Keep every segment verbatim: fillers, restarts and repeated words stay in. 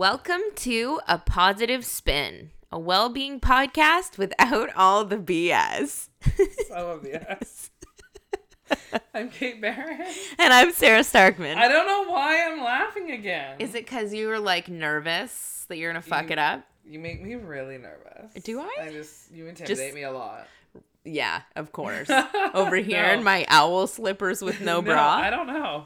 Welcome to A Positive Spin, a well-being podcast without all the B S. I love B S. I'm Kate Barron. And I'm Sarah Starkman. I don't know why I'm laughing again. Is it because you were like nervous that you're going to fuck you, it up? You make me really nervous. Do I? I just, you intimidate just, me a lot. Yeah, of course. Over here no. in my owl slippers with no, no bra. I don't know.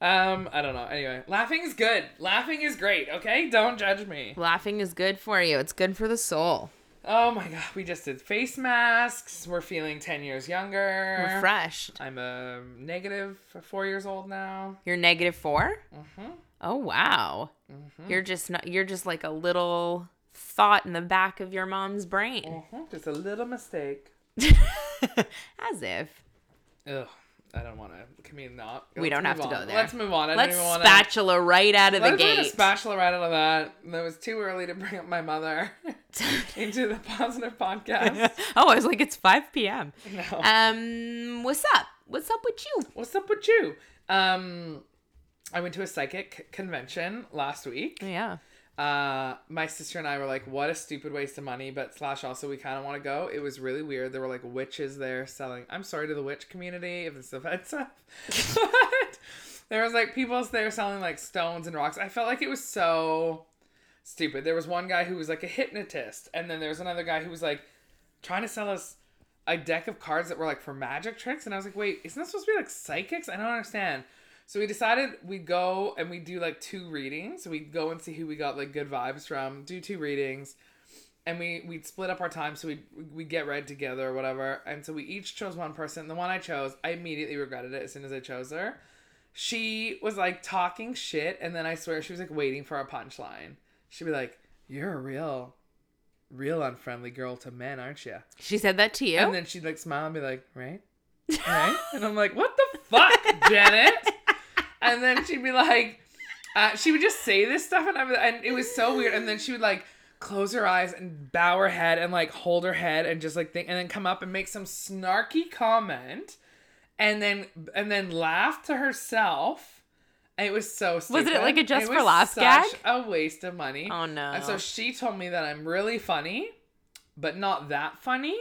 Um, I don't know. Anyway, laughing is good. Laughing is great, okay? Don't judge me. Laughing is good for you. It's good for the soul. Oh my God, we just did face masks. We're feeling ten years younger. Refreshed. I'm a negative four years old now. You're negative four? Mm-hmm. Oh wow. Mm-hmm. You're just not, you're just like a little thought in the back of your mom's brain. Mm-hmm. Just a little mistake. As if. Ugh. I don't want to. Can we not? We don't have to go there. Let's move on. I Let's wanna... spatula right out of the gate. Let's spatula right out of that. That was too early to bring up my mother into the positive podcast. Oh, I was like, it's five p.m. No. Um, what's up? What's up with you? What's up with you? Um, I went to a psychic convention last week. Yeah. Uh, my sister and I were like, what a stupid waste of money, but slash also we kind of want to go. It was really weird. There were like witches there selling, I'm sorry to the witch community if it's offensive, but there was like people there selling like stones and rocks. I felt like it was so stupid. There was one guy who was like a hypnotist. And then there was another guy who was like trying to sell us a deck of cards that were like for magic tricks. And I was like, wait, isn't that supposed to be like psychics? I don't understand. So we decided we'd go and we'd do like two readings. We'd go and see who we got like good vibes from, do two readings. And we, we'd split up our time. So we'd, we'd get read together or whatever. And so we each chose one person. The one I chose, I immediately regretted it as soon as I chose her. She was like talking shit. And then I swear she was like waiting for our punchline. She'd be like, you're a real, real unfriendly girl to men, aren't you? She said that to you? And then she'd like smile and be like, right? Right? And I'm like, what the fuck, Janet? And then she'd be like, uh, she would just say this stuff, and, I would, and it was so weird. And then she would like close her eyes and bow her head and like hold her head and just like think, and then come up and make some snarky comment, and then and then laugh to herself. And it was so stupid. Was it like a just for laughs gag? Such a waste of money. Oh no! And so she told me that I'm really funny, but not that funny.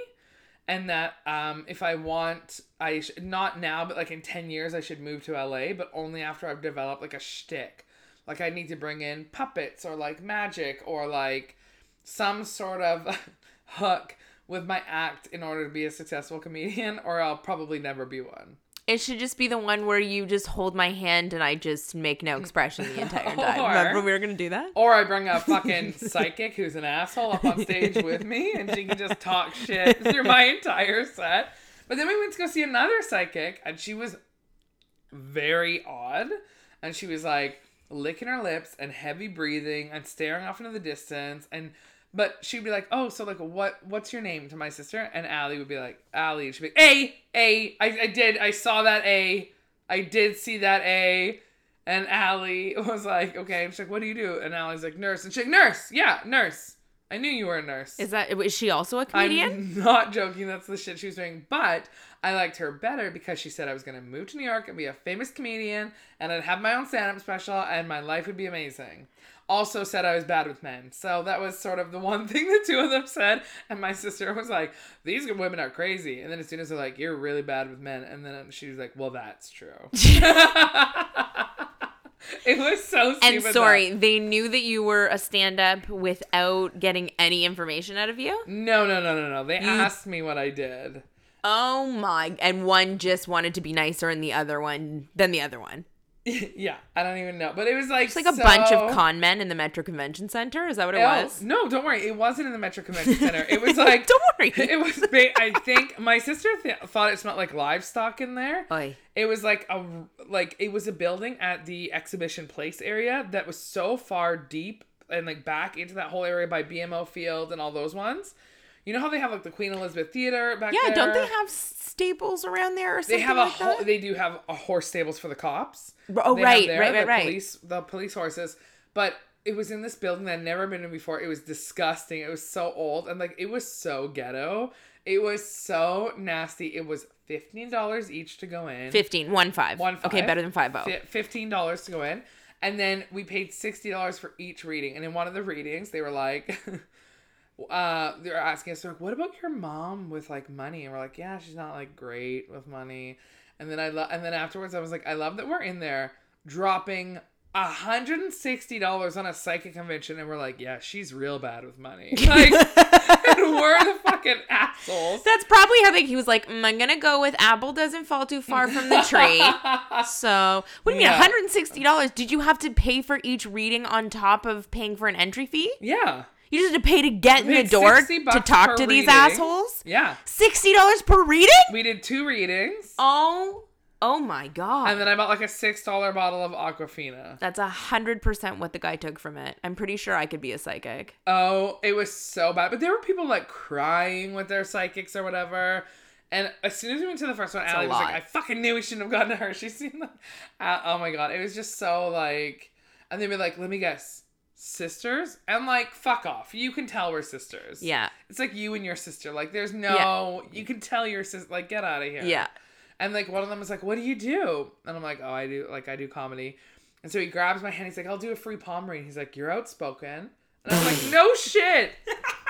And that um, if I want, I sh- not now, but like in ten years, I should move to L A, but only after I've developed like a shtick. Like I need to bring in puppets or like magic or like some sort of hook with my act in order to be a successful comedian, or I'll probably never be one. It should just be the one where you just hold my hand and I just make no expression the entire time. Or, remember we were going to do that? Or I bring a fucking psychic who's an asshole up on stage with me and she can just talk shit through my entire set. But then we went to go see another psychic and she was very odd. And she was like licking her lips and heavy breathing and staring off into the distance. And But she'd be like, oh, so like, what? What's your name to my sister? And Allie would be like, Allie. She'd be like, A, A, I, I did, I saw that A. I did see that A. And Allie was like, okay. And she's like, what do you do? And Allie's like, nurse. And she's like, nurse. Yeah, nurse. I knew you were a nurse. Is that, is she also a comedian? I'm not joking. That's the shit she was doing. But I liked her better because she said I was going to move to New York and be a famous comedian and I'd have my own stand-up special and my life would be amazing. Also said I was bad with men. So that was sort of the one thing the two of them said. And my sister was like, these women are crazy. And then as soon as they're like, you're really bad with men. And then she was like, well, that's true. It was so stupid. And sorry, though. They knew that you were a stand-up without getting any information out of you? No, no, no, no, no. They you... asked me what I did. Oh my. And one just wanted to be nicer and the other one than the other one. Yeah, I don't even know. But it was like It's like a so... bunch of con men in the Metro Convention Center. Is that what it oh, was? No, don't worry. It wasn't in the Metro Convention Center. It was like Don't worry. It was ba- I think my sister th- thought it smelled like livestock in there. Oy. It was like a like it was a building at the Exhibition Place area that was so far deep and like back into that whole area by B M O Field and all those ones. You know how they have like the Queen Elizabeth Theater back yeah, there? Yeah, don't they have stables around there or something? They have a like ho- that? They do have a horse stables for the cops. Oh, they right, there, right, right, the right. Police, the police horses. But it was in this building that I'd never been in before. It was disgusting. It was so old. And like, it was so ghetto. It was so nasty. It was fifteen dollars each to go in. fifteen, one five. One five. Okay, better than five oh. fifteen dollars to go in. And then we paid sixty dollars for each reading. And in one of the readings, they were like, uh, they were asking us, they're like, what about your mom with, like, money? And we're like, yeah, she's not, like, great with money. And then I lo- and then afterwards, I was like, I love that we're in there dropping one hundred sixty dollars on a psychic convention. And we're like, yeah, she's real bad with money. Like, and we're the fucking assholes. That's probably how they, he was like, mm, I'm going to go with apple doesn't fall too far from the tree. So, what do you yeah. mean one hundred sixty dollars? Did you have to pay for each reading on top of paying for an entry fee? Yeah. You just had to pay to get we in the door to talk to reading. These assholes? Yeah. sixty dollars per reading? We did two readings. Oh, oh my God. And then I bought like a six dollar bottle of Aquafina. That's one hundred percent what the guy took from it. I'm pretty sure I could be a psychic. Oh, it was so bad. But there were people like crying with their psychics or whatever. And as soon as we went to the first one, Allie was like, I fucking knew we shouldn't have gone to her. She's seen the... Oh my God. It was just so like... And they'd be like, let me guess. Sisters? And like, fuck off. You can tell we're sisters. Yeah. It's like you and your sister. Like, there's no... Yeah. You can tell your sister. Like, get out of here. Yeah. And like, one of them was like, what do you do? And I'm like, oh, I do... Like, I do comedy. And so he grabs my hand. He's like, I'll do a free palm reading. He's like, you're outspoken. And I'm like, no shit.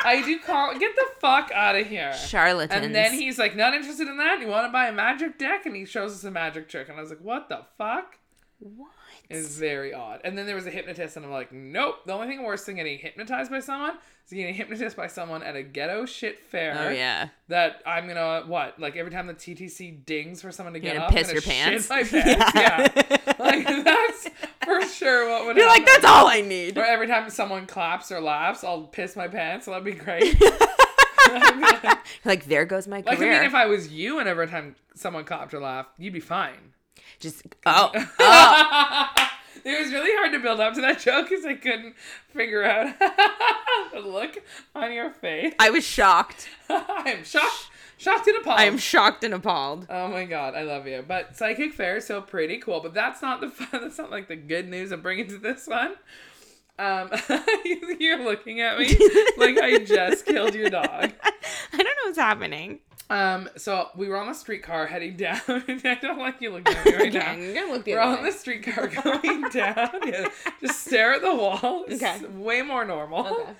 I do call... Get the fuck out of here. Charlatans. And then he's like, not interested in that? You want to buy a magic deck? And he shows us a magic trick. And I was like, what the fuck? What? It's very odd. And then there was a hypnotist, and I'm like, nope. The only thing worse than getting hypnotized by someone is getting hypnotized by someone at a ghetto shit fair. Oh, yeah. That I'm going to, what? Like, every time the T T C dings for someone to You're get gonna up, piss I'm going to shit pants? My pants. Yeah. yeah. Like, that's for sure what would You're happen. You're like, that's all I need. Or every time someone claps or laughs, I'll piss my pants. So that'd be great. Like, there goes my career. Like, I mean, if I was you and every time someone clapped or laughed, you'd be fine. Just, oh, oh. It was really hard to build up to that joke because I couldn't figure out the look on your face. I was shocked. I'm shocked. Shocked and appalled. I am shocked and appalled. Oh my God, I love you. But psychic fair is so pretty cool. But that's not the fun. That's not like the good news I'm bringing to this one. Um, you're looking at me like I just killed your dog. I don't know what's happening. Um, so we were on the streetcar heading down. I don't like you looking at me right okay, now. I'm gonna look the we're other on way. The streetcar going down. Yeah, just stare at the wall. It's okay. Way more normal. Okay.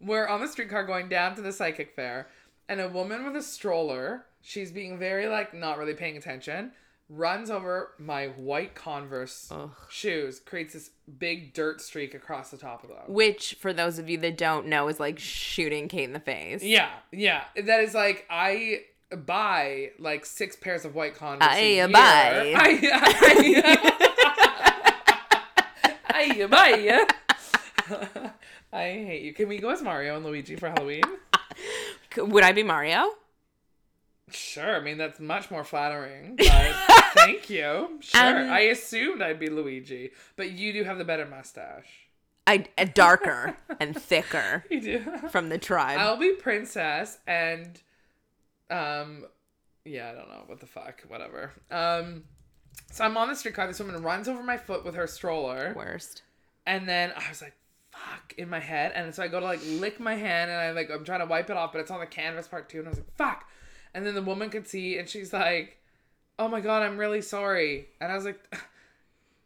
We're on the streetcar going down to the psychic fair, and a woman with a stroller, she's being very like not really paying attention, runs over my white Converse Ugh. shoes, creates this big dirt streak across the top of them. Which, for those of you that don't know, is like shooting Kate in the face. Yeah, yeah. That is like, I buy like six pairs of white Converse I a year. Buy. I, I, I buy. I hate you. Can we go as Mario and Luigi for Halloween? Would I be Mario? Sure. I mean, that's much more flattering. But thank you. Sure. Um, I assumed I'd be Luigi, but you do have the better mustache. I a darker and thicker. You do. From the tribe. I'll be princess and, um, yeah, I don't know what the fuck, whatever. Um, so I'm on the streetcar. This woman runs over my foot with her stroller. Worst. And then I was like, fuck, in my head, and so I go to like lick my hand, and I like I'm trying to wipe it off, but it's on the canvas part too, and I was like, fuck. And then the woman could see, and she's like, oh my God, I'm really sorry. And I was like,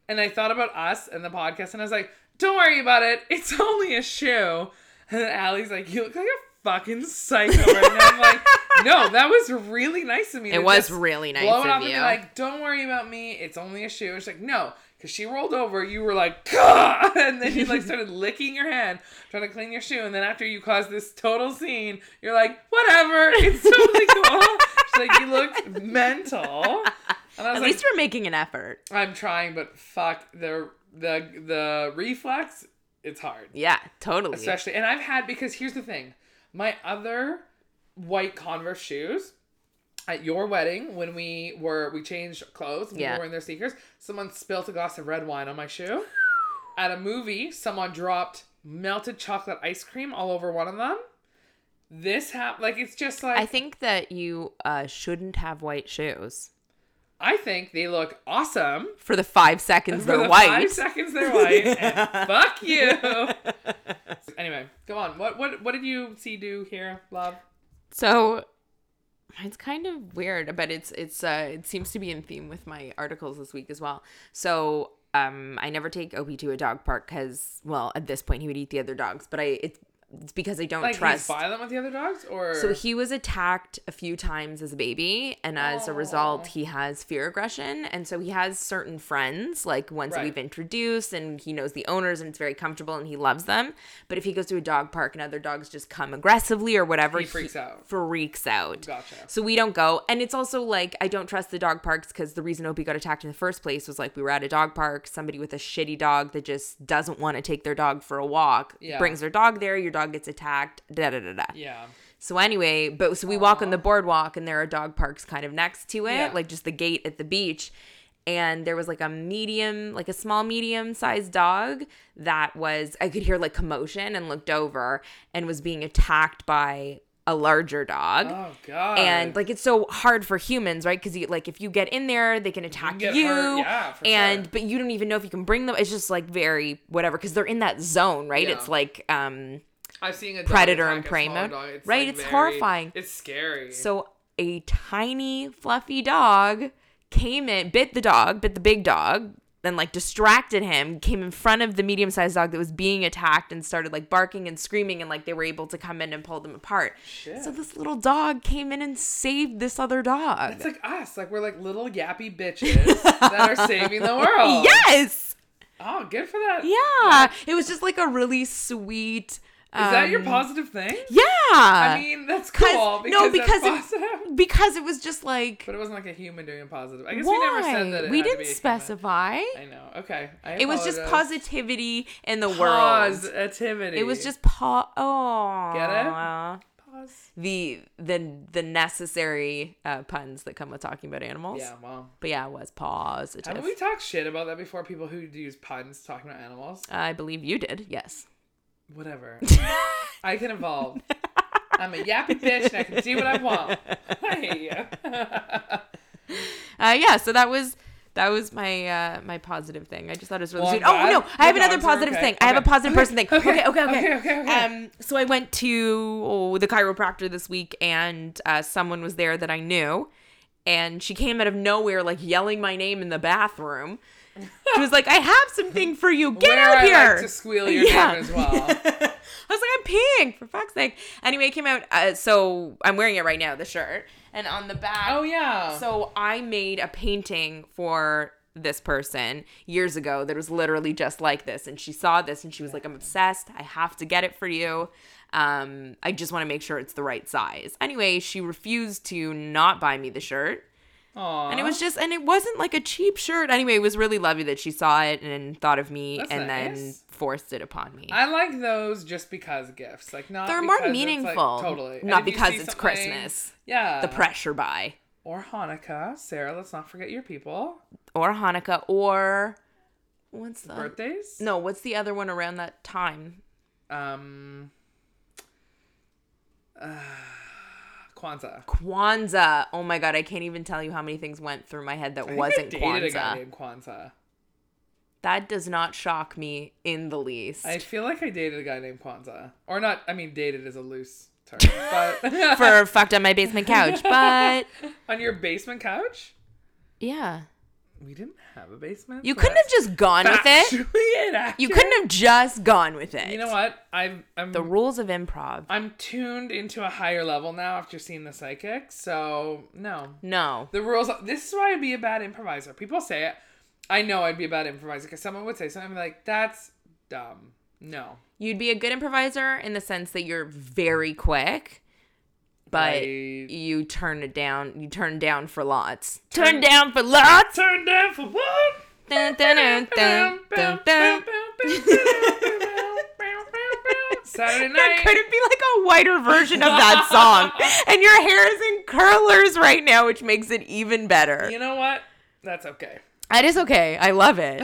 and I thought about us and the podcast, and I was like, don't worry about it. It's only a shoe. And then Allie's like, you look like a fucking psycho right now. I'm like, no, that was really nice of me. It was really nice blow it off of you. And be like, don't worry about me. It's only a shoe. And she's like, no. Because she rolled over, you were like, Gah! And then you like started licking your hand, trying to clean your shoe. And then after you caused this total scene, you're like, whatever, it's totally cool. She's like, you look mental. And I was At like, least we're making an effort. I'm trying, but fuck, the the the reflex, it's hard. Yeah, totally. Especially, and I've had, because here's the thing. My other white Converse shoes... At your wedding, when we were, we changed clothes, we yeah. were wearing their sneakers, someone spilt a glass of red wine on my shoe. At a movie, someone dropped melted chocolate ice cream all over one of them. This happened, like, it's just like... I think that you uh, shouldn't have white shoes. I think they look awesome. For the five seconds they're the white. For the five seconds they're white. And fuck you. Anyway, go on. What, what, what did you see do here, love? So... It's kind of weird, but it's it's uh it seems to be in theme with my articles this week as well. So uh, Um, I never take Opie to a dog park because, well, at this point he would eat the other dogs. But I it's, it's because I don't like trust. Like, he's violent with the other dogs? Or So he was attacked a few times as a baby. And as oh. a result, he has fear aggression. And so he has certain friends, like ones right. that we've introduced. And he knows the owners and it's very comfortable and he loves them. But if he goes to a dog park and other dogs just come aggressively or whatever, he freaks he out. Freaks out. Gotcha. So we don't go. And it's also like I don't trust the dog parks because the reason Opie got attacked in the first place was like we were at a dog park. Somebody with a shitty dog that just doesn't want to take their dog for a walk yeah. brings their dog there. Your dog gets attacked, da da da da. Yeah. So anyway, but so we Aww. walk on the boardwalk and there are dog parks kind of next to it, yeah. like just the gate at the beach. And there was like a medium, like a small medium sized dog that was, I could hear like commotion and looked over and was being attacked by a larger dog. Oh God. And like it's so hard for humans, right? Because like if you get in there, they can attack you. you yeah, for and sure. But you don't even know if you can bring them. It's just like very whatever because they're in that zone, right? Yeah. It's like um I've seen a predator and prey mode, right? Like it's very, horrifying. It's scary. So a tiny fluffy dog came in, bit the dog, bit the big dog. Then like distracted him, came in front of the medium-sized dog that was being attacked and started like barking and screaming and like they were able to come in and pull them apart. Shit. So this little dog came in and saved this other dog. It's like us. Like we're like little yappy bitches that are saving the world. Yes! Oh, good for that. Yeah. It was just like a really sweet... Is um, that your positive thing? Yeah. I mean, that's cool. Because no, because that's it, because it was just like. But it wasn't like a human doing a positive. I guess why? we never said that. It we had didn't to be specify. Human. I know. Okay. I it apologize. was just positivity in the Pause- world. Positivity. It was just pa. Oh. Get it? Pause. The the the necessary uh, puns that come with talking about animals. Yeah. Well. But yeah, it was positive. Haven't we talked shit about that before? People who use puns talking about animals. I believe you did. Yes. Whatever. I can evolve. I'm a yappy bitch and I can do what I want. Hey. uh, yeah, so that was that was my uh, my positive thing. I just thought it was really well, sweet. God. Oh, no. I have the another positive okay. thing. Okay. I have a positive okay. person thing. Okay. Okay. Okay. Okay. okay, okay, okay. Um, so I went to oh, the chiropractor this week and uh, someone was there that I knew. And she came out of nowhere like yelling my name in the bathroom. She was like, I have something for you. Get Where out I here. Like to squeal your yeah. name as well. I was like, I'm peeing for fuck's sake. Anyway, it came out. Uh, so I'm wearing it right now, the shirt. And on the back. Oh, yeah. So I made a painting for this person years ago that was literally just like this. And she saw this and she was like, I'm obsessed. I have to get it for you. Um, I just want to make sure it's the right size. Anyway, she refused to not buy me the shirt. Aww. And it was just, and it wasn't like a cheap shirt. Anyway, it was really lovely that she saw it and thought of me That's and nice. then forced it upon me. I like those just because gifts. Like, not They're more meaningful. Like, totally. Not because it's Christmas. Yeah. The pressure buy. Or Hanukkah. Sarah, let's not forget your people. Or Hanukkah. Or what's the. Birthdays? No, what's the other one around that time? Um. Uh. Kwanzaa. Kwanzaa. Oh my God, I can't even tell you how many things went through my head that I think wasn't I dated Kwanzaa. A guy named Kwanzaa. That does not shock me in the least. I feel like I dated a guy named Kwanzaa. Or not, I mean, dated is a loose term. But For fucked on my basement couch, but. On your basement couch? Yeah. We didn't have a basement. You so couldn't have just gone with it. You couldn't have just gone with it. You know what? I'm, I'm the rules of improv. I'm tuned into a higher level now after seeing the psychic. So no, no. The rules. This is why I'd be a bad improviser. People say it. I know I'd be a bad improviser because someone would say something like, "That's dumb." No. You'd be a good improviser in the sense that you're very quick. But I, you turn it down. You turn down for lots. Turn, turn down for lots. Turn down for what? Dun, dun, dun, dun, dun, dun. Saturday night. That couldn't be like a whiter version of that song. And your hair is in curlers right now, which makes it even better. You know what? That's okay. That is okay. I love it.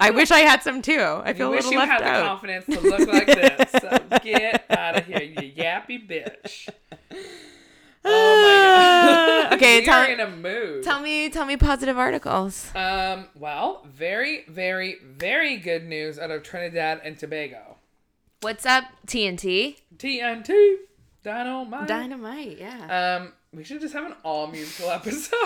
I wish I had some too. I feel you a little left out. You wish you had the confidence to look like this. So get out of here, you yappy bitch. Oh my God. Okay, we tell, are in a mood. Tell me, tell me positive articles. Um, well, very, very, very good news out of Trinidad and Tobago. What's up, T N T? T N T. Dynamite. Dynamite, yeah. Um, we should just have an all musical episode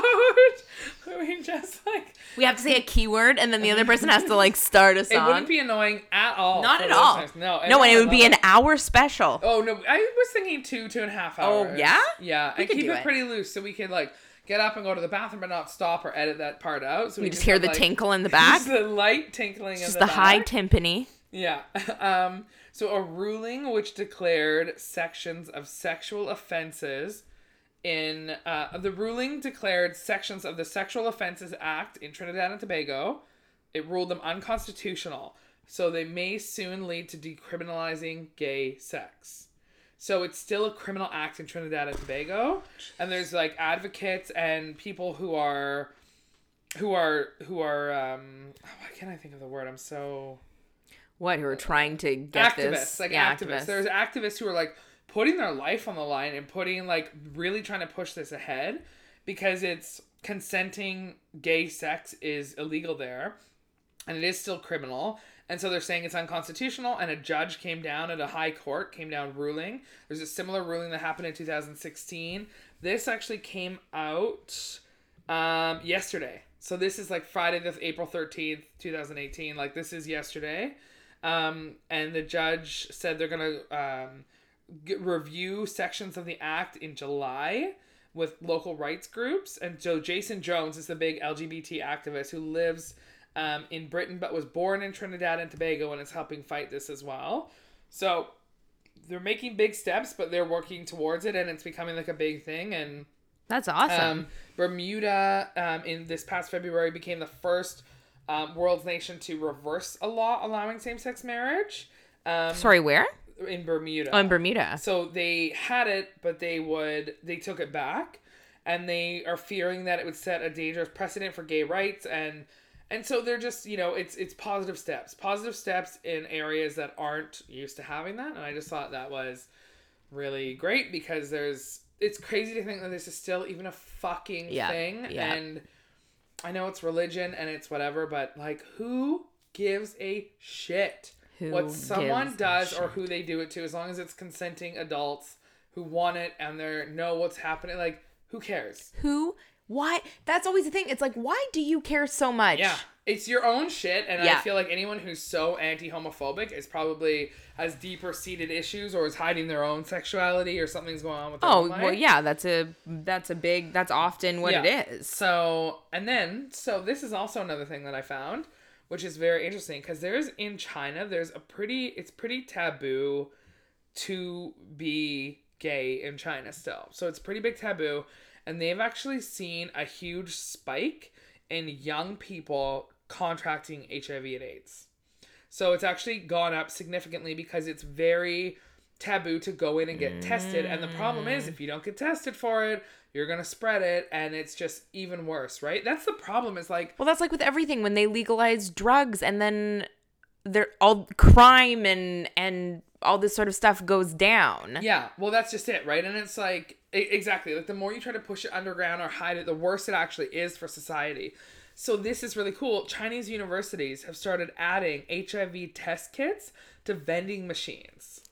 where we just like we have to say a keyword and then the other person has to like start a song. It wouldn't be annoying at all. Not at all. Listeners. No, no, and it would be an hour special. Oh no, I was thinking two, two and a half hours. Oh yeah, yeah. I keep it pretty loose so we could like get up and go to the bathroom but not stop or edit that part out. So we, we just hear the like, tinkle in the back, just the light tinkling. It's in just the, the high timpani. Yeah. Um. So a ruling which declared sections of sexual offenses in, uh, the ruling declared sections of the Sexual Offenses Act in Trinidad and Tobago. It ruled them unconstitutional. So they may soon lead to decriminalizing gay sex. So it's still a criminal act in Trinidad and Tobago. And there's like advocates and people who are, who are, who are, um, why can't I think of the word? I'm so... What, who are trying to get activists, this? Like yeah, activists, like activists. There's activists who are like putting their life on the line and putting like really trying to push this ahead because it's consenting gay sex is illegal there and it is still criminal. And so they're saying it's unconstitutional and a judge came down at a high court, came down ruling. There's a similar ruling that happened in two thousand sixteen. This actually came out um, yesterday. So this is like Friday, the April thirteenth, two thousand eighteen. Like this is yesterday. Um, and the judge said they're going to um, get, review sections of the act in July with local rights groups. And so Jason Jones is the big L G B T activist who lives um, in Britain but was born in Trinidad and Tobago and is helping fight this as well. So they're making big steps, but they're working towards it and it's becoming like a big thing. And that's awesome. Um, Bermuda um, in this past February became the first Um, world nation to reverse a law allowing same-sex marriage. Um, Sorry, where? In Bermuda. Oh, in Bermuda. So they had it, but they would they took it back, and they are fearing that it would set a dangerous precedent for gay rights, and and so they're just you know it's it's positive steps, positive steps in areas that aren't used to having that, and I just thought that was really great because there's it's crazy to think that this is still even a fucking yeah. thing yeah. and. I know it's religion and it's whatever, but like, who gives a shit who what someone does or who they do it to, as long as it's consenting adults who want it and they know what's happening. Like, who cares? Who? Why? That's always the thing. It's like, why do you care so much? Yeah, it's your own shit, and yeah. I feel like anyone who's so anti-homophobic is probably has deeper-seated issues or is hiding their own sexuality or something's going on with their own life. Oh, well, yeah, that's a that's a big that's often what yeah. it is. So, and then so this is also another thing that I found, which is very interesting because there's in China there's a pretty it's pretty taboo to be gay in China still, so it's pretty big taboo. And they've actually seen a huge spike in young people contracting H I V and AIDS. So it's actually gone up significantly because it's very taboo to go in and get mm. tested. And the problem is if you don't get tested for it, you're going to spread it. And it's just even worse, right? That's the problem. It's like... Well, that's like with everything. When they legalize drugs and then they're all crime and, and all this sort of stuff goes down. Yeah. Well, that's just it, right? And it's like... Exactly. Like the more you try to push it underground or hide it, the worse it actually is for society. So this is really cool. Chinese universities have started adding H I V test kits to vending machines.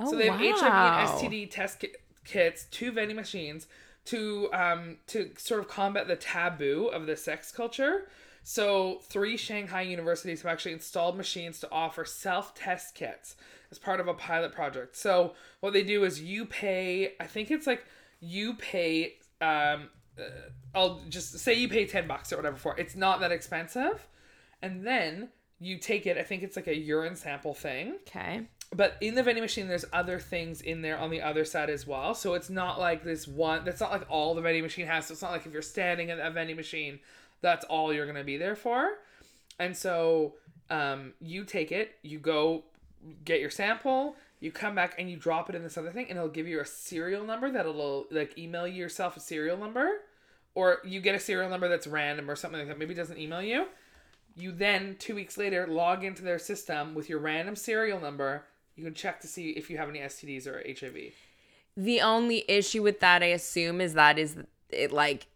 Oh, so they have wow. H I V and S T D test ki- kits to vending machines to um to sort of combat the taboo of the sex culture. So three Shanghai universities have actually installed machines to offer self-test kits as part of a pilot project. So what they do is you pay, I think it's like you pay, um, uh, I'll just say you pay ten bucks or whatever for it. It's not that expensive. And then you take it, I think it's like a urine sample thing. Okay. But in the vending machine, there's other things in there on the other side as well. So it's not like this one, that's not like all the vending machine has. So it's not like if you're standing at a vending machine, that's all you're going to be there for. And so um, you take it, you go get your sample, you come back and you drop it in this other thing and it'll give you a serial number that'll like email you yourself a serial number or you get a serial number that's random or something like that. Maybe it doesn't email you. You then two weeks later log into their system with your random serial number. You can check to see if you have any S T Ds or H I V. The only issue with that, I assume, is that is it like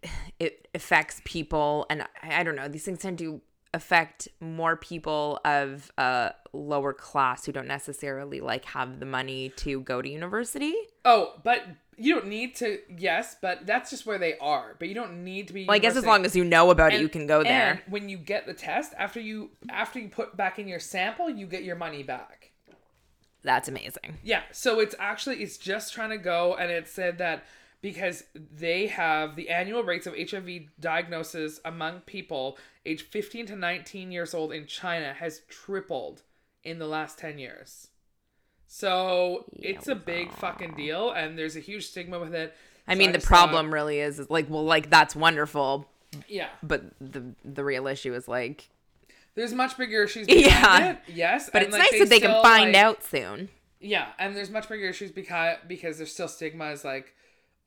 it affects people, and I, I don't know, these things tend to affect more people of uh, lower class who don't necessarily, like, have the money to go to university. Oh, but you don't need to, yes, but that's just where they are. But you don't need to be. Well, I guess as long as you know about and, it, you can go there. And when you get the test, after you after you put back in your sample, you get your money back. That's amazing. Yeah, so it's actually, it's just trying to go, and it said that because they have the annual rates of H I V diagnosis among people age fifteen to nineteen years old in China has tripled in the last ten years. So it's a big fucking deal, and there's a huge stigma with it. I so mean, I the problem thought, really is, is like, well, like, that's wonderful. Yeah. But the the real issue is, like, there's much bigger issues behind yeah. it. Yes. But and, it's like, nice they that they still, can find like, out soon. Yeah. And there's much bigger issues because, because there's still stigmas, like,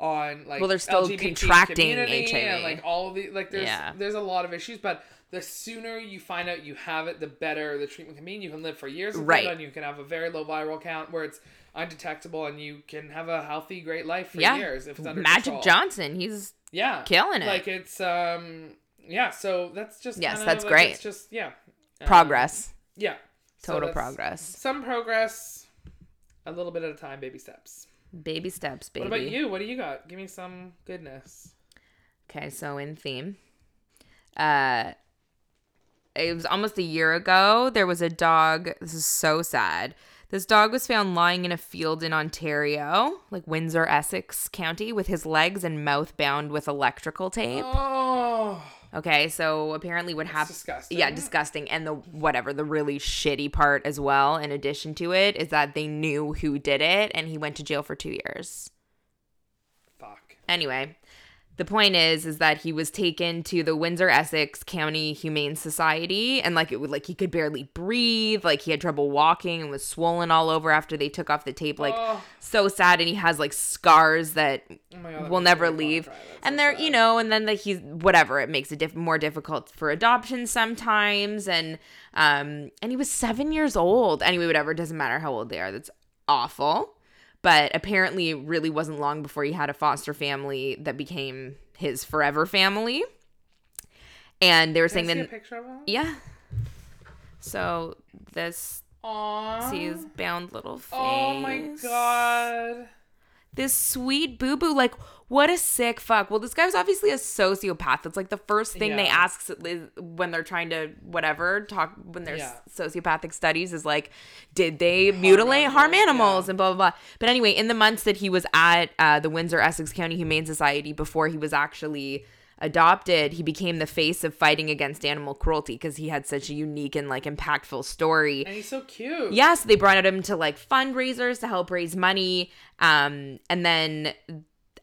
on, like, well, they're still L G B T contracting H I V. And, like, all of the, like, there's, yeah. there's a lot of issues, but the sooner you find out you have it, the better the treatment can be. You can live for years with right. it, and you can have a very low viral count where it's undetectable, and you can have a healthy, great life for yeah. years. If it's under Magic control. Johnson, he's yeah. killing it. Like, it's, um, yeah, so that's just, yes, that's like, great. It's just, yeah. Um, progress. Yeah. Total so progress. Some progress, a little bit at a time, baby steps. Baby steps, baby. What about you? What do you got? Give me some goodness. Okay, so in theme, uh, it was almost a year ago. There was a dog. This is so sad. This dog was found lying in a field in Ontario, like Windsor-Essex County, with his legs and mouth bound with electrical tape. Oh. Okay, so apparently what happened... disgusting. Yeah, disgusting. And the whatever, the really shitty part as well, in addition to it, is that they knew who did it, and he went to jail for two years. Fuck. Anyway, the point is, is that he was taken to the Windsor-Essex County Humane Society, and, like, it would, like, he could barely breathe, like, he had trouble walking and was swollen all over after they took off the tape, like, oh. so sad, and he has, like, scars that, oh my God, that will never leave, and so they're, sad. You know, and then, like, he's, whatever, it makes it diff- more difficult for adoption sometimes, and, um, and he was seven years old, anyway, whatever, it doesn't matter how old they are, that's awful. But apparently it really wasn't long before he had a foster family that became his forever family. And they were Can saying... I see that, a picture of him? Yeah. So this... Aww. See his bound little face. Oh my God. This sweet boo-boo. Like, what a sick fuck. Well, this guy was obviously a sociopath. That's like the first thing yeah. they ask when they're trying to whatever, talk when there's yeah. sociopathic studies is like, did they harm mutilate, animals. harm animals yeah. and blah, blah, blah. But anyway, in the months that he was at uh, the Windsor-Essex County Humane Society before he was actually adopted, he became the face of fighting against animal cruelty because he had such a unique and, like, impactful story. And he's so cute. Yes, yeah, so they brought him to, like, fundraisers to help raise money. Um, and then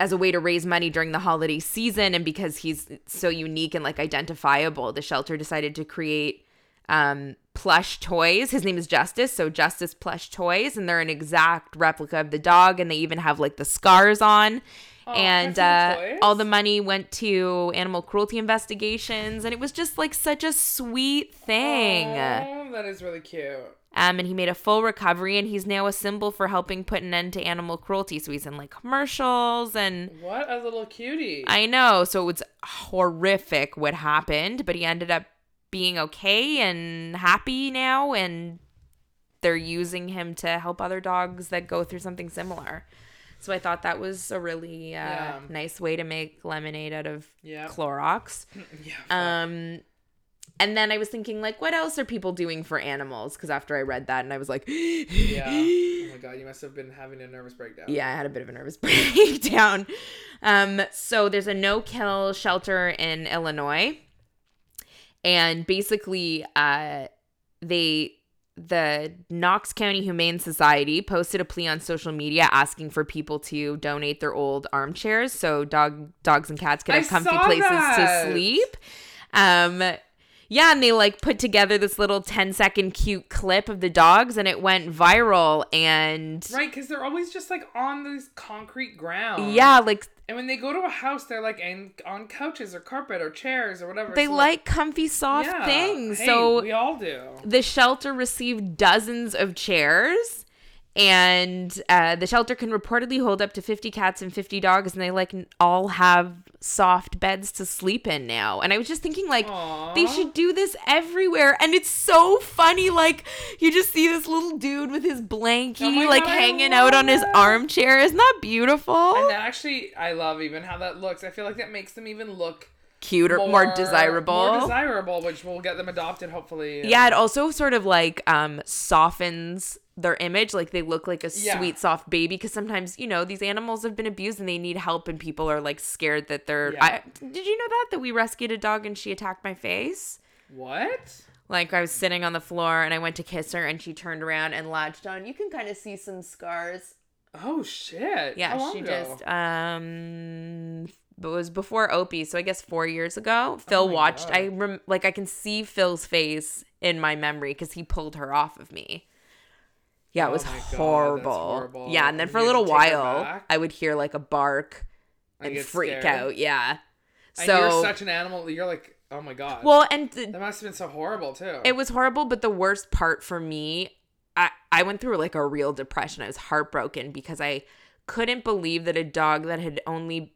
as a way to raise money during the holiday season, and because he's so unique and, like, identifiable, the shelter decided to create um, plush toys. His name is Justice, so Justice plush toys, and they're an exact replica of the dog, and they even have, like, the scars on. Oh, and uh, all the money went to animal cruelty investigations, and it was just, like, such a sweet thing. Oh, that is really cute. Um, and he made a full recovery, and he's now a symbol for helping put an end to animal cruelty. So he's in, like, commercials and... What a little cutie. I know. So it's horrific what happened, but he ended up being okay and happy now, and they're using him to help other dogs that go through something similar. So I thought that was a really uh, yeah. nice way to make lemonade out of yeah. Clorox. Yeah. Um, and then I was thinking, like, what else are people doing for animals? Because after I read that, and I was like... yeah. Oh, my God. You must have been having a nervous breakdown. Yeah, I had a bit of a nervous breakdown. Um, so there's a no-kill shelter in Illinois. And basically, uh, they... the Knox County Humane Society posted a plea on social media asking for people to donate their old armchairs so dog dogs and cats could have I comfy places that. to sleep. Um, yeah, and they, like, put together this little ten-second cute clip of the dogs, and it went viral. And right, because they're always just, like, on this concrete ground. Yeah, like... And when they go to a house, they're, like, in, on couches or carpet or chairs or whatever. They so like, like comfy, soft yeah, things. Hey, so we all do. The shelter received dozens of chairs, and uh, the shelter can reportedly hold up to fifty cats and fifty dogs, and they, like, all have soft beds to sleep in now. And I was just thinking, like, aww, they should do this everywhere. And it's so funny. Like, you just see this little dude with his blankie, oh like, God, hanging out on his armchair. Isn't that beautiful? And that actually, I love even how that looks. I feel like that makes them even look cuter, more, more desirable. More desirable, which will get them adopted, hopefully. Yeah, it also sort of, like, um, softens their image. Like, they look like a yeah. sweet, soft baby. Because sometimes, you know, these animals have been abused and they need help, and people are, like, scared that they're... Yeah. I, did you know that? That we rescued a dog and she attacked my face? What? Like, I was sitting on the floor and I went to kiss her and she turned around and latched on. You can kind of see some scars. Oh, shit. Yeah, How she just... um. But it was before Opie, so I guess four years ago. Phil oh watched. God. I rem- like I can see Phil's face in my memory because he pulled her off of me. Yeah, it was oh horrible. God, horrible. Yeah, and then for you a little while, I would hear like a bark and freak scared. out. Yeah. So and you're such an animal. You're like, oh my God. Well, and th- that must have been so horrible too. It was horrible, but the worst part for me, I I went through like a real depression. I was heartbroken because I couldn't believe that a dog that had only.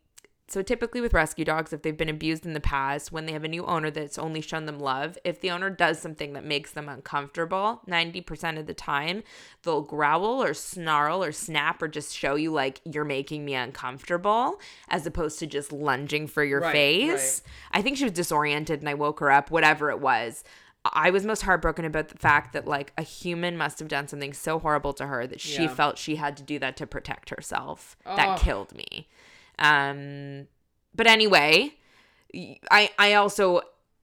So typically with rescue dogs, if they've been abused in the past, when they have a new owner that's only shown them love, if the owner does something that makes them uncomfortable, ninety percent of the time, they'll growl or snarl or snap or just show you like, you're making me uncomfortable, as opposed to just lunging for your right, face. Right. I think she was disoriented and I woke her up, whatever it was. I was most heartbroken about the fact that like a human must have done something so horrible to her that she yeah. felt she had to do that to protect herself. Oh. That killed me. Um, but anyway, I, I also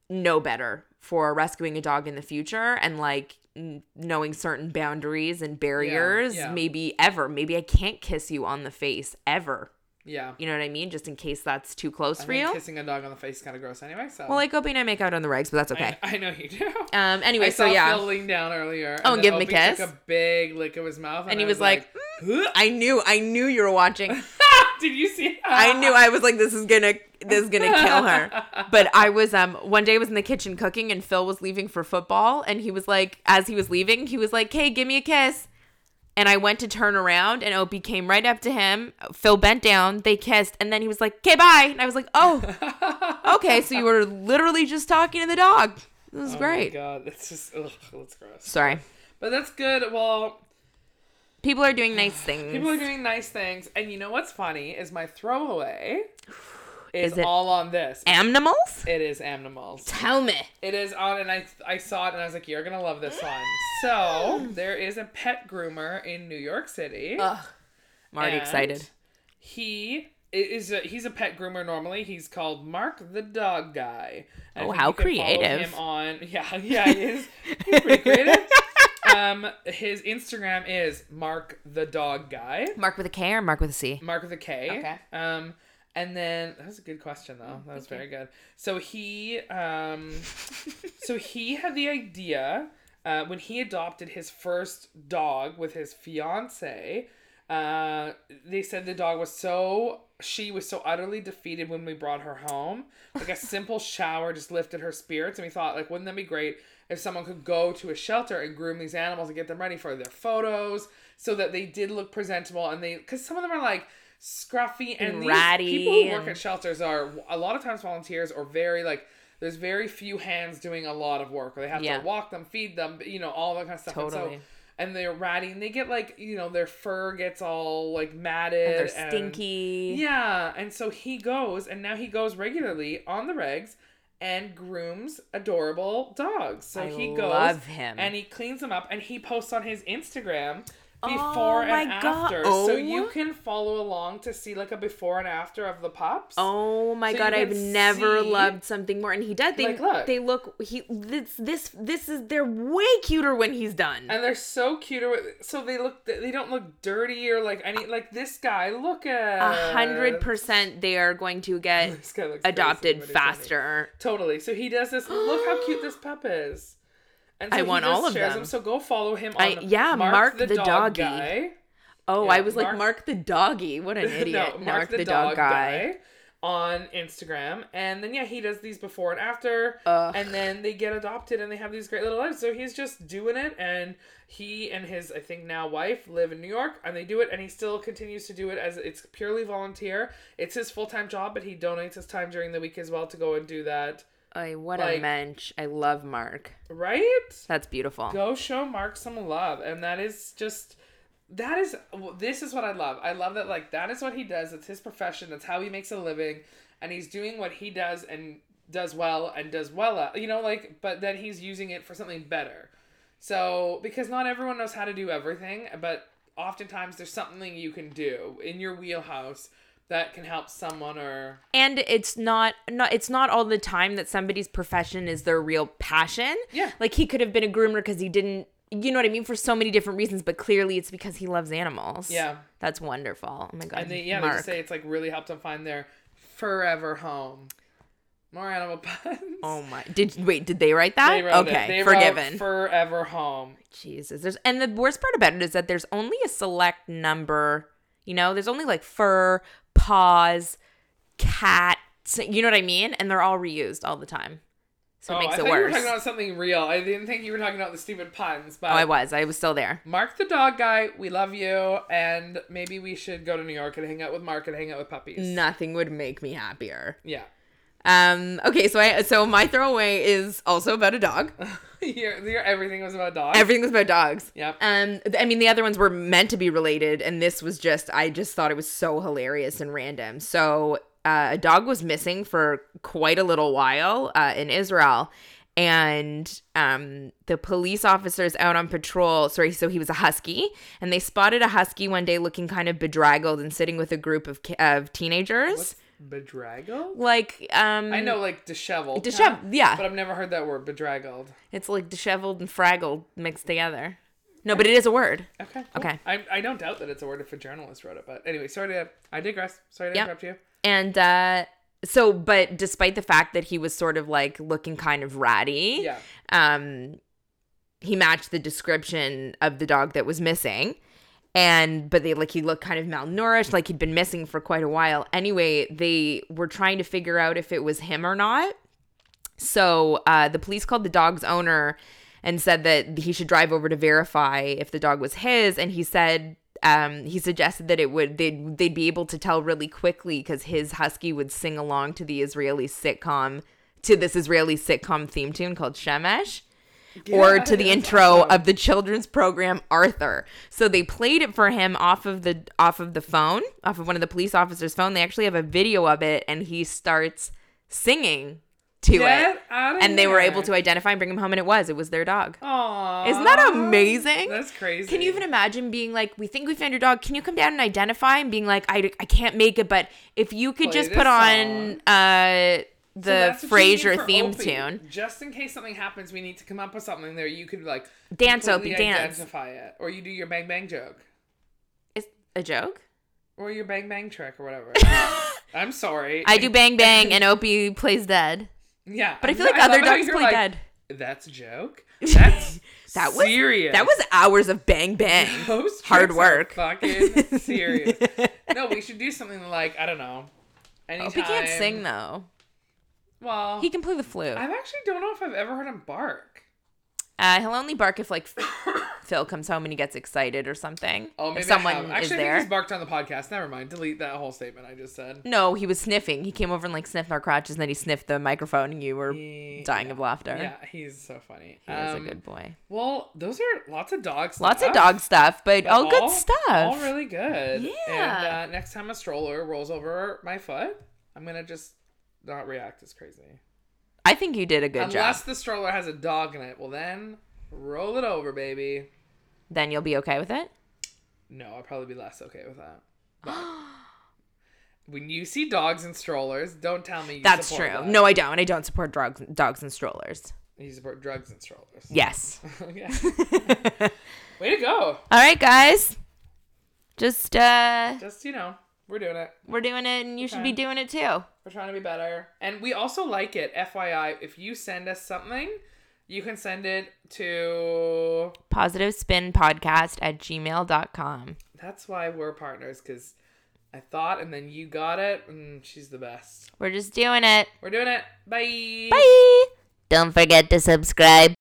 know better for rescuing a dog in the future and like n- knowing certain boundaries and barriers, yeah, yeah. maybe ever, maybe I can't kiss you on the face ever. Yeah. You know what I mean? Just in case that's too close I for you. Kissing a dog on the face is kind of gross anyway, so. Well, like Opie and I make out on the regs, but that's okay. I, I know you do. Um, anyway, I so saw yeah. Phil lean down earlier. Oh, and, and give him Opie a kiss. Took a big lick of his mouth. And, and he was, was like, like mm. I knew, I knew you were watching. Did you see that? I knew. I was like, this is gonna this is gonna kill her. But I was um one day I was in the kitchen cooking and Phil was leaving for football and he was like, as he was leaving, he was like, hey, give me a kiss. And I went to turn around and Opie came right up to him. Phil bent down, they kissed, and then he was like, okay, bye. And I was like, oh, okay, so you were literally just talking to the dog. It was oh great. Oh my God, that's just ugh, that's gross. Sorry. But that's good. Well, people are doing nice things. People are doing nice things. And you know what's funny is my throwaway is, is all on this. Amnimals? It is Amnimals. Tell me. It is on, and I I saw it, and I was like, you're going to love this one. So, there is a pet groomer in New York City. Ugh. I'm already excited. He is a, he's a pet groomer normally. He's called Mark the Dog Guy. And oh, how creative. Him on, yeah, yeah, he is. He's pretty creative. Um, his Instagram is Mark the Dog Guy. Mark with a K or Mark with a C? Mark with a K. Okay. Um, and then that was a good question though. That was very good. So he, um, so he had the idea uh, when he adopted his first dog with his fiance. Uh, they said the dog was so she was so utterly defeated when we brought her home. Like a simple shower just lifted her spirits, and we thought, like, wouldn't that be great if someone could go to a shelter and groom these animals and get them ready for their photos so that they did look presentable. And they, because some of them are like scruffy and, and ratty. These people who work at shelters are a lot of times volunteers or very like, there's very few hands doing a lot of work, or they have yeah. to walk them, feed them, you know, all that kind of stuff. Totally. And, so, and they're ratty and they get like, you know, their fur gets all like matted. And they're stinky. And, yeah. And so he goes, and now he goes regularly on the regs and grooms adorable dogs. So I he goes love him. And he cleans them up and he posts on his Instagram before oh and after. Oh. So you can follow along to see like a before and after of the pups. Oh my so God, I've never loved something more. And he does. They like, look. They look he this this this is they're way cuter when he's done. And they're so cuter so they look they don't look dirty or like any like this guy look at a hundred percent they are going to get adopted faster. Totally. So he does this look how cute this pup is. And so I want all of them. them. So go follow him on I, yeah, Mark, Mark the, the Dog Doggy. Guy. Oh, yeah, I was Mark, like, Mark the Doggy. What an idiot. no, Mark, Mark the, the Dog, dog guy. guy. on Instagram. And then, yeah, he does these before and after. Ugh. And then they get adopted and they have these great little lives. So he's just doing it. And he and his, I think now wife, live in New York. And they do it. And he still continues to do it as it's purely volunteer. It's his full-time job, but he donates his time during the week as well to go and do that. Ay, what like, a mensch. I love Mark. Right? That's beautiful. Go show Mark some love. And that is just... That is, this is what I love. I love that, like, that is what he does. It's his profession. That's how he makes a living. And he's doing what he does and does well and does well, at, you know, like, but then he's using it for something better. So, because not everyone knows how to do everything, but oftentimes there's something you can do in your wheelhouse that can help someone or... And it's not, not it's not all the time that somebody's profession is their real passion. Yeah. Like, he could have been a groomer because he didn't, you know what I mean? For so many different reasons, but clearly it's because he loves animals. Yeah. That's wonderful. Oh my God. And they, yeah, Mark. They just say it's like really helped them find their forever home. More animal puns. Oh my. Did wait, did they write that? They wrote okay. It. They forgiven. Wrote forever home. Jesus. There's and the worst part about it is that there's only a select number, you know, there's only like fur, paws, cat, you know what I mean? And they're all reused all the time. So it oh, makes I it thought worse. You were talking about something real. I didn't think you were talking about the stupid puns. But oh, I was. I was still there. Mark the Dog Guy, we love you. And maybe we should go to New York and hang out with Mark and hang out with puppies. Nothing would make me happier. Yeah. Um. Okay, so I so my throwaway is also about a dog. your, your everything was about dogs? Everything was about dogs. Yep. Um. I mean, the other ones were meant to be related, and this was just, I just thought it was so hilarious and random. So... Uh, a dog was missing for quite a little while uh, in Israel, and um, the police officers out on patrol, sorry, so he was a husky, and they spotted a husky one day looking kind of bedraggled and sitting with a group of of teenagers. What's bedraggled? Like, um... I know, like, disheveled. Disheveled, huh? Yeah. But I've never heard that word, bedraggled. It's like disheveled and fraggled mixed together. No, but it is a word. Okay. Cool. Okay. I I don't doubt that it's a word if a journalist wrote it, but anyway, sorry to, I digress. Sorry to yep. interrupt you. And uh, so, but despite the fact that he was sort of like looking kind of ratty, yeah. um, he matched the description of the dog that was missing. And, but they like, he looked kind of malnourished, like he'd been missing for quite a while. Anyway, they were trying to figure out if it was him or not. So uh, the police called the dog's owner and said that he should drive over to verify if the dog was his. And he said, um, he suggested that it would they'd, they'd be able to tell really quickly because his husky would sing along to the Israeli sitcom, to this Israeli sitcom theme tune called Shemesh, yeah, or to the intro awesome. Of the children's program Arthur. So they played it for him off of the off of the phone, off of one of the police officers' phone. They actually have a video of it, and he starts singing to Get it and here. They were able to identify and bring him home, and it was it was their dog. Aww, isn't that amazing? That's crazy. Can you even imagine being like, we think we found your dog, can you come down and identify, and being like, I, I can't make it, but if you could Play just put song. On uh the so Frasier theme Opie. Tune just in case something happens, we need to come up with something there you could like dance Opie dance identify it, or you do your bang bang joke. It's a joke or your bang bang trick or whatever. I'm sorry, I do bang bang and Opie plays dead. Yeah. But I feel like I other dogs play like, dead. That's a joke? That's that was, serious. That was hours of bang bang. Those hard work. Fucking serious. No, we should do something like, I don't know. Anytime. Oh, he can't sing though. Well. He can play the flute. I actually don't know if I've ever heard him bark. Uh, he'll only bark if like Phil comes home and he gets excited or something. Oh, maybe if someone I have. Actually, is there. I think he's barked on the podcast. Never mind. Delete that whole statement I just said. No, he was sniffing. He came over and like sniffed our crotches, and then he sniffed the microphone, and you were he, dying yeah. of laughter. Yeah, he's so funny. He um, is a good boy. Well, those are lots of dog stuff. Lots of dog stuff, but, but all, all good stuff. All really good. Yeah. And uh, next time a stroller rolls over my foot, I'm gonna just not react as crazy. I think you did a good Unless job. Unless the stroller has a dog in it. Well, then roll it over, baby. Then you'll be okay with it? No, I'll probably be less okay with that. But when you see dogs in strollers, don't tell me you That's support true. That. No, I don't. I don't support drugs, dogs and strollers. You support drugs and strollers. Yes. Okay. Way to go. All right, guys. Just, uh... Just, you know... We're doing it. We're doing it, and you We're should trying. Be doing it, too. We're trying to be better. And we also like it. F Y I, if you send us something, you can send it to... Positive Spin Podcast at gmail dot com. That's why we're partners, because I thought, and then you got it, and she's the best. We're just doing it. We're doing it. Bye. Bye. Don't forget to subscribe.